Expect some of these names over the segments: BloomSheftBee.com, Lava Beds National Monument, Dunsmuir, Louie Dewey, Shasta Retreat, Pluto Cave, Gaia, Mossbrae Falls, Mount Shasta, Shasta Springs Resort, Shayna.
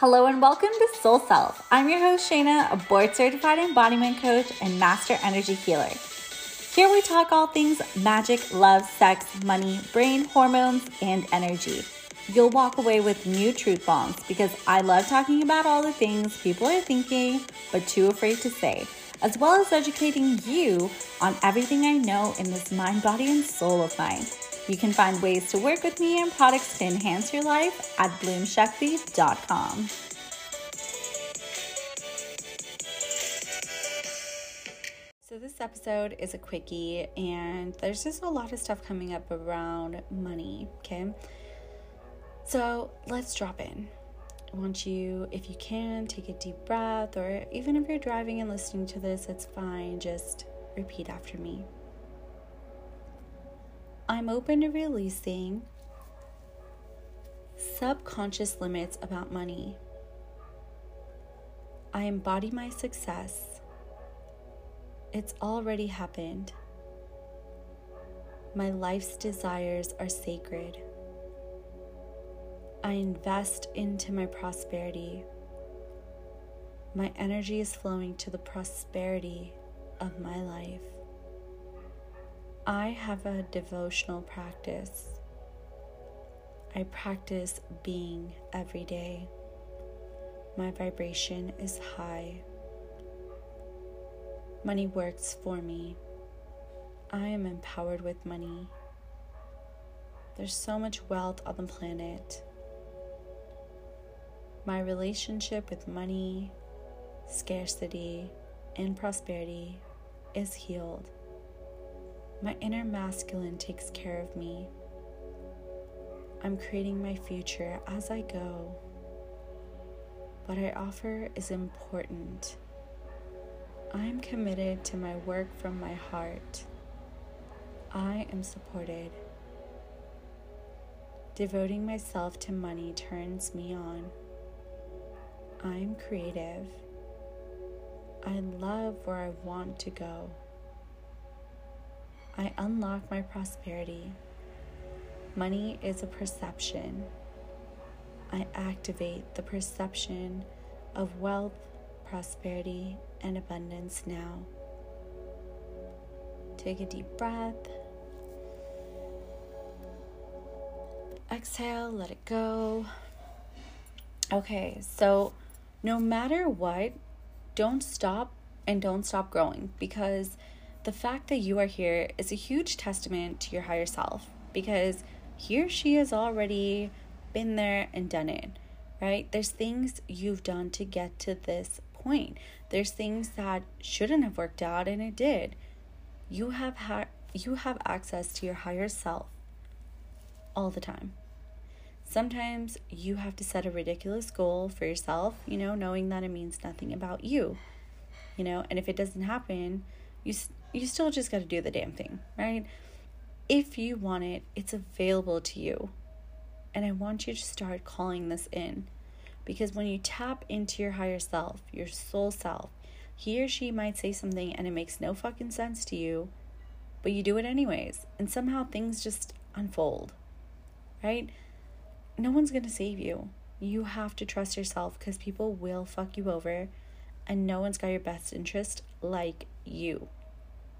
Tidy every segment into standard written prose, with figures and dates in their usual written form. Hello and welcome to Soul Self. I'm your host, Shayna, a board-certified embodiment coach and master energy healer. Here we talk all things magic, love, sex, money, brain, hormones, and energy. You'll walk away with new truth bombs because I love talking about all the things people are thinking but too afraid to say, as well as educating you on everything I know in this mind, body, and soul of mine. You can find ways to work with me and products to enhance your life at BloomSheftBee.com. So this episode is a quickie, and there's just a lot of stuff coming up around money, okay? So let's drop in. I want you, if you can, take a deep breath, or even if you're driving and listening to this, it's fine. Just repeat after me. I'm open to releasing subconscious limits about money. I embody my success. It's already happened. My life's desires are sacred. I invest into my prosperity. My energy is flowing to the prosperity of my life. I have a devotional practice. I practice being every day. My vibration is high. Money works for me. I am empowered with money. There's so much wealth on the planet. My relationship with money, scarcity, and prosperity is healed. My inner masculine takes care of me. I'm creating my future as I go. What I offer is important. I am committed to my work from my heart. I am supported. Devoting myself to money turns me on. I am creative. I love where I want to go. I unlock my prosperity. Money is a perception. I activate the perception of wealth, prosperity, and abundance now. Take a deep breath. Exhale, let it go. Okay, so no matter what, don't stop and don't stop growing, because the fact that you are here is a huge testament to your higher self, because he or she has already been there and done it, right? There's things you've done to get to this point. There's things that shouldn't have worked out and it did. You have access to your higher self all the time. Sometimes you have to set a ridiculous goal for yourself, knowing that it means nothing about you, and if it doesn't happen, you still just got to do the damn thing, right? If you want it, it's available to you. And I want you to start calling this in. Because when you tap into your higher self, your soul self, he or she might say something and it makes no fucking sense to you, but you do it anyways. And somehow things just unfold, right? No one's going to save you. You have to trust yourself, because people will fuck you over and no one's got your best interest like you.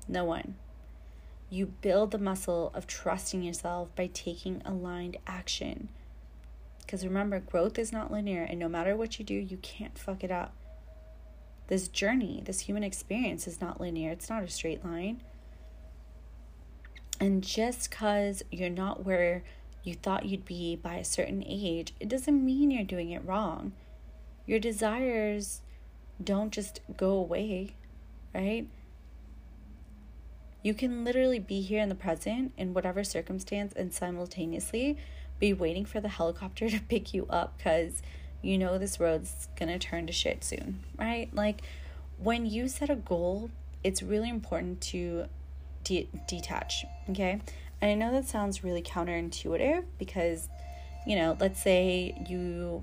No one. You build the muscle of trusting yourself by taking aligned action. Because remember, growth is not linear, and no matter what you do, you can't fuck it up. This journey, this human experience is not linear. It's not a straight line. And just because you're not where you thought you'd be by a certain age, it doesn't mean you're doing it wrong. Your desires don't just go away, right? You can literally be here in the present in whatever circumstance and simultaneously be waiting for the helicopter to pick you up, because you know this road's gonna turn to shit soon, right? Like, when you set a goal, it's really important to detach, okay? And I know that sounds really counterintuitive, because, let's say you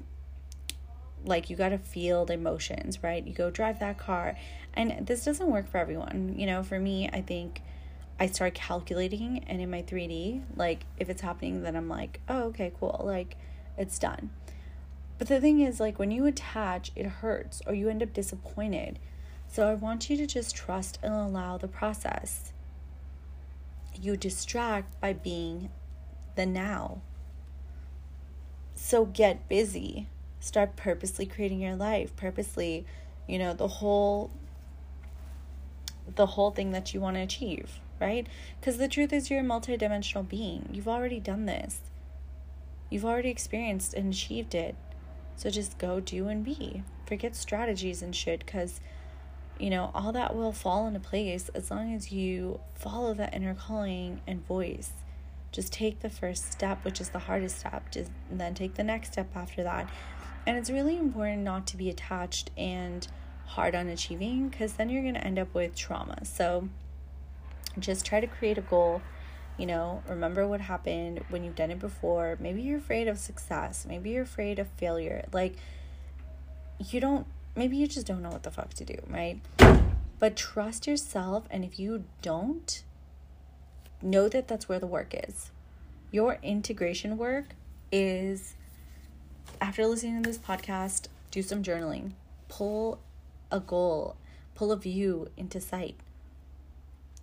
got to field emotions, right? You go drive that car. And this doesn't work for everyone. For me, I think I start calculating, and in my 3D, if it's happening, then I'm like, oh, okay, cool. It's done. But the thing is, like, when you attach, it hurts or you end up disappointed. So I want you to just trust and allow the process. You distract by being the now. So get busy. Start purposely creating your life, purposely, you know, the whole thing that you want to achieve, right? Because the truth is, you're a multidimensional being. You've already done this. You've already experienced and achieved it. So just go, do, and be. Forget strategies and shit, because, you know, all that will fall into place as long as you follow that inner calling and voice. Just take the first step, which is the hardest step, and then take the next step after that. And it's really important not to be attached and hard on achieving, because then you're going to end up with trauma. So just try to create a goal. You know, remember what happened when you've done it before. Maybe you're afraid of success. Maybe you're afraid of failure. Like, maybe you just don't know what the fuck to do, right? But trust yourself, and if you don't, know that that's where the work is. Your integration work is, after listening to this podcast, do some journaling. Pull a goal. Pull a view into sight.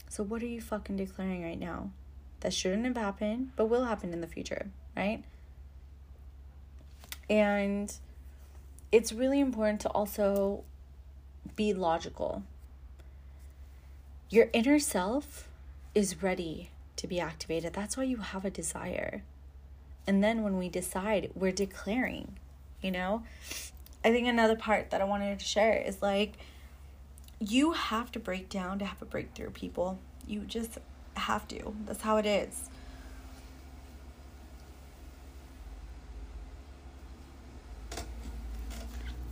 So what are you fucking declaring right now? That shouldn't have happened, but will happen in the future, right? And it's really important to also be logical. Your inner self is ready to be activated. That's why you have a desire. And then when we decide, we're declaring, you know? I think another part that I wanted to share is, like, you have to break down to have a breakthrough, people. You just have to. That's how it is.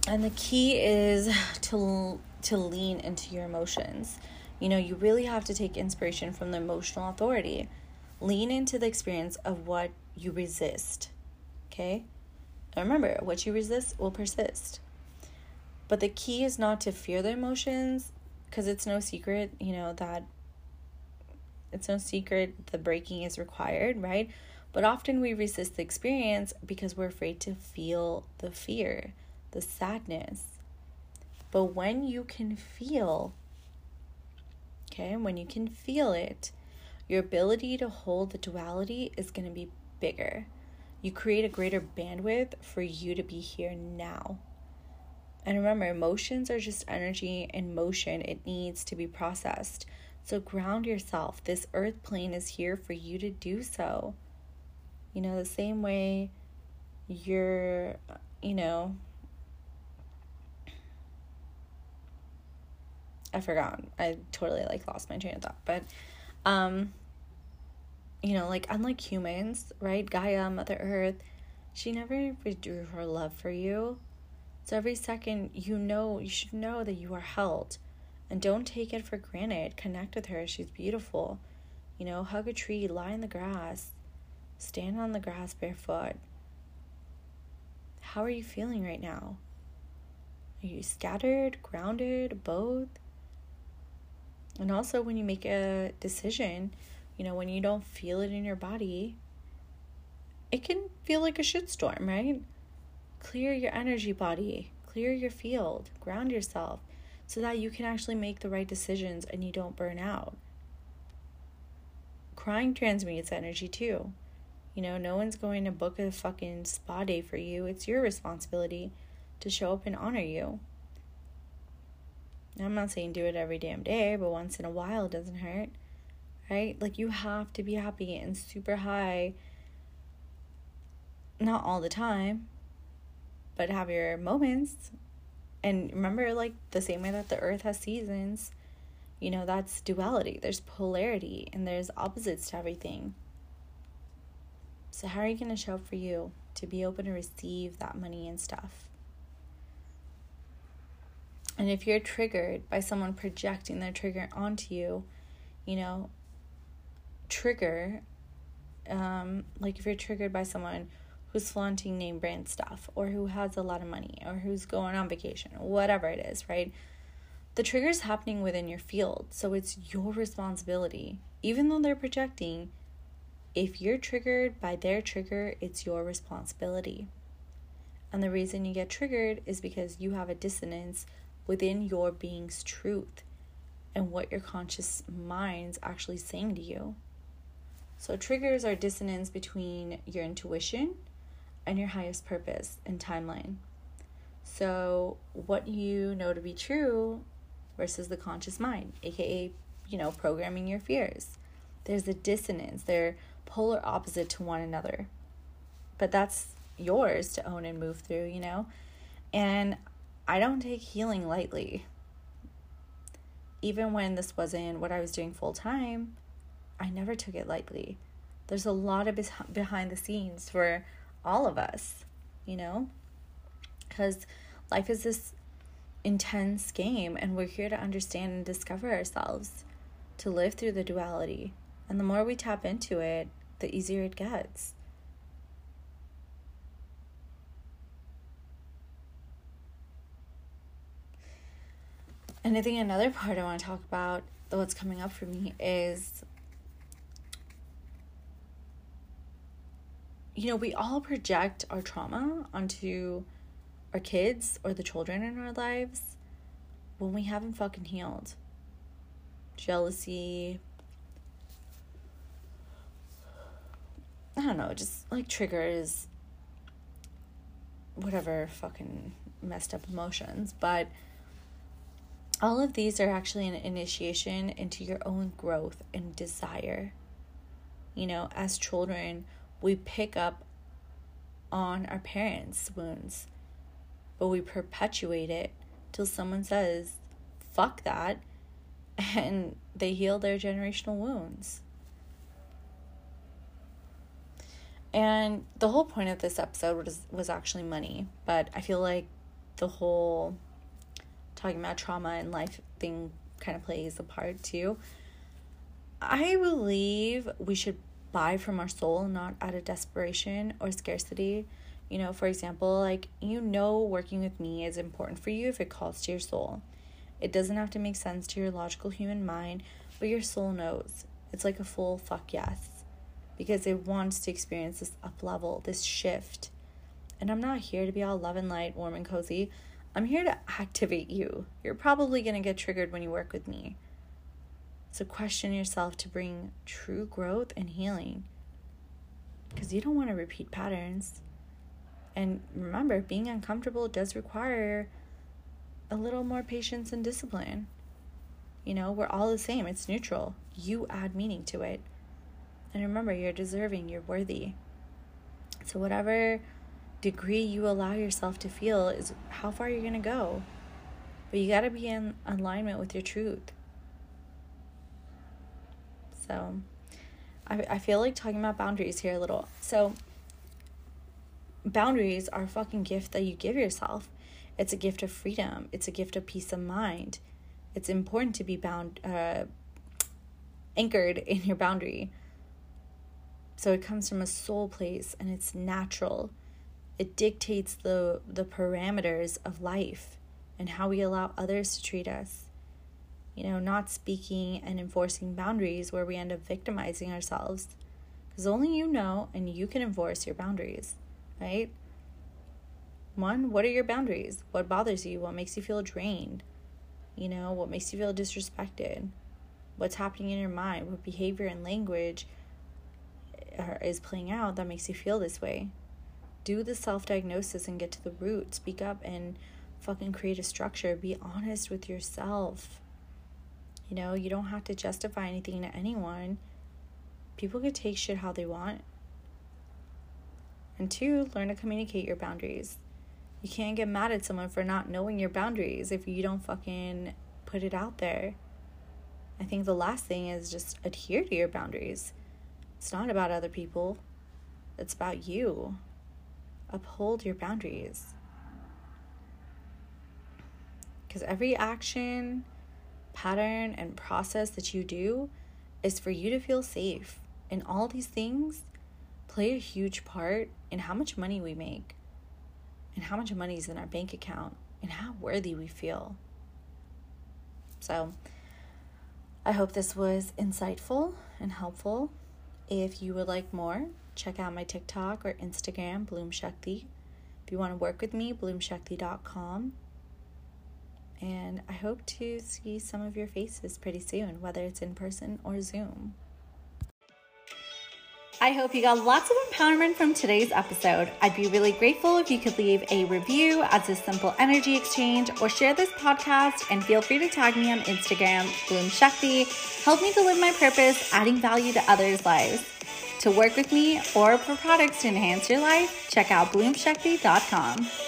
And the key is to lean into your emotions. You know, you really have to take inspiration from the emotional authority. Lean into the experience of what you resist, okay? And remember, what you resist will persist. But the key is not to fear the emotions, because it's no secret, you know, that it's no secret the breaking is required, right? But often we resist the experience because we're afraid to feel the fear, the sadness. But when you can feel, okay, when you can feel it, your ability to hold the duality is going to be bigger. You create a greater bandwidth for you to be here now. And remember, emotions are just energy in motion. It needs to be processed. So ground yourself. This earth plane is here for you to do so. You know, the same way you're, you know, I forgot. I totally, like, lost my train of thought. But, you know, like, unlike humans, right? Gaia, Mother Earth, she never withdrew her love for you. So every second, you know, you should know that you are held. And don't take it for granted. Connect with her. She's beautiful. You know, hug a tree, lie in the grass, stand on the grass barefoot. How are you feeling right now? Are you scattered, grounded, both? And also, when you make a decision, you know, when you don't feel it in your body, it can feel like a shitstorm, right? Clear your energy body, clear your field, ground yourself so that you can actually make the right decisions and you don't burn out. Crying transmutes energy too. You know, no one's going to book a fucking spa day for you. It's your responsibility to show up and honor you. Now, I'm not saying do it every damn day, but once in a while it doesn't hurt, right? Like, you have to be happy and super high, not all the time, but have your moments. And remember, like, the same way that the earth has seasons, you know, that's duality. There's polarity and there's opposites to everything. So how are you going to show up for you to be open to receive that money and stuff? And if you're triggered by someone projecting their trigger onto you, you know, trigger, like, if you're triggered by someone who's flaunting name brand stuff, or who has a lot of money, or who's going on vacation, whatever it is, right? The trigger is happening within your field. So it's your responsibility. Even though they're projecting, if you're triggered by their trigger, it's your responsibility. And the reason you get triggered is because you have a dissonance within your being's truth and what your conscious mind's actually saying to you. So triggers are dissonance between your intuition and your highest purpose and timeline. So what you know to be true versus the conscious mind, aka, programming your fears. There's a dissonance. They're polar opposite to one another. But that's yours to own and move through, And I don't take healing lightly. Even when this wasn't what I was doing full time, I never took it lightly. There's a lot of behind the scenes for all of us, because life is this intense game, and we're here to understand and discover ourselves, to live through the duality. And the more we tap into it, the easier it gets. And I think another part I want to talk about, what's coming up for me, is, we all project our trauma onto our kids or the children in our lives when we haven't fucking healed. Jealousy. I don't know, just like triggers, whatever fucking messed up emotions. But all of these are actually an initiation into your own growth and desire. As children, we pick up on our parents' wounds, but we perpetuate it till someone says, fuck that, and they heal their generational wounds. And the whole point of this episode was actually money, but I feel like the whole talking about trauma and life thing kind of plays a part too. I believe we should buy from our soul, not out of desperation or scarcity. For example, working with me is important for you if it calls to your soul. It doesn't have to make sense to your logical human mind, but your soul knows. It's like a full fuck yes, because it wants to experience this up level, this shift. And I'm not here to be all love and light, warm and cozy. I'm here to activate you. You're probably going to get triggered when you work with me. So question yourself to bring true growth and healing, because you don't want to repeat patterns. And remember, being uncomfortable does require a little more patience and discipline. We're all the same. It's neutral. You add meaning to it. And remember, you're deserving. You're worthy. So whatever degree you allow yourself to feel is how far you're going to go. But you got to be in alignment with your truth. So I feel like talking about boundaries here a little. So boundaries are a fucking gift that you give yourself. It's a gift of freedom. It's a gift of peace of mind. It's important to be anchored in your boundary. So it comes from a soul place, and it's natural. It dictates the parameters of life and how we allow others to treat us. Not speaking and enforcing boundaries where we end up victimizing ourselves, because only and you can enforce your boundaries, right? One, what are your boundaries? What bothers you? What makes you feel drained? What makes you feel disrespected? What's happening in your mind? What behavior and language is playing out that makes you feel this way? Do the self-diagnosis and get to the root. Speak up and fucking create a structure. Be honest with yourself. You don't have to justify anything to anyone. People can take shit how they want. And 2, learn to communicate your boundaries. You can't get mad at someone for not knowing your boundaries if you don't fucking put it out there. I think the last thing is just adhere to your boundaries. It's not about other people. It's about you. Uphold your boundaries. Because every action, pattern, and process that you do is for you to feel safe. And all these things play a huge part in how much money we make, and how much money is in our bank account, and how worthy we feel. So I hope this was insightful and helpful. If you would like more, check out my TikTok or Instagram, BloomSheftBee. If you want to work with me, BloomSheftBee.com. And I hope to see some of your faces pretty soon, whether it's in person or Zoom. I hope you got lots of empowerment from today's episode. I'd be really grateful if you could leave a review as a simple energy exchange or share this podcast, and feel free to tag me on Instagram, BloomSheftBee. Help me to live my purpose, adding value to others' lives. To work with me or for products to enhance your life, check out BloomSheftBee.com.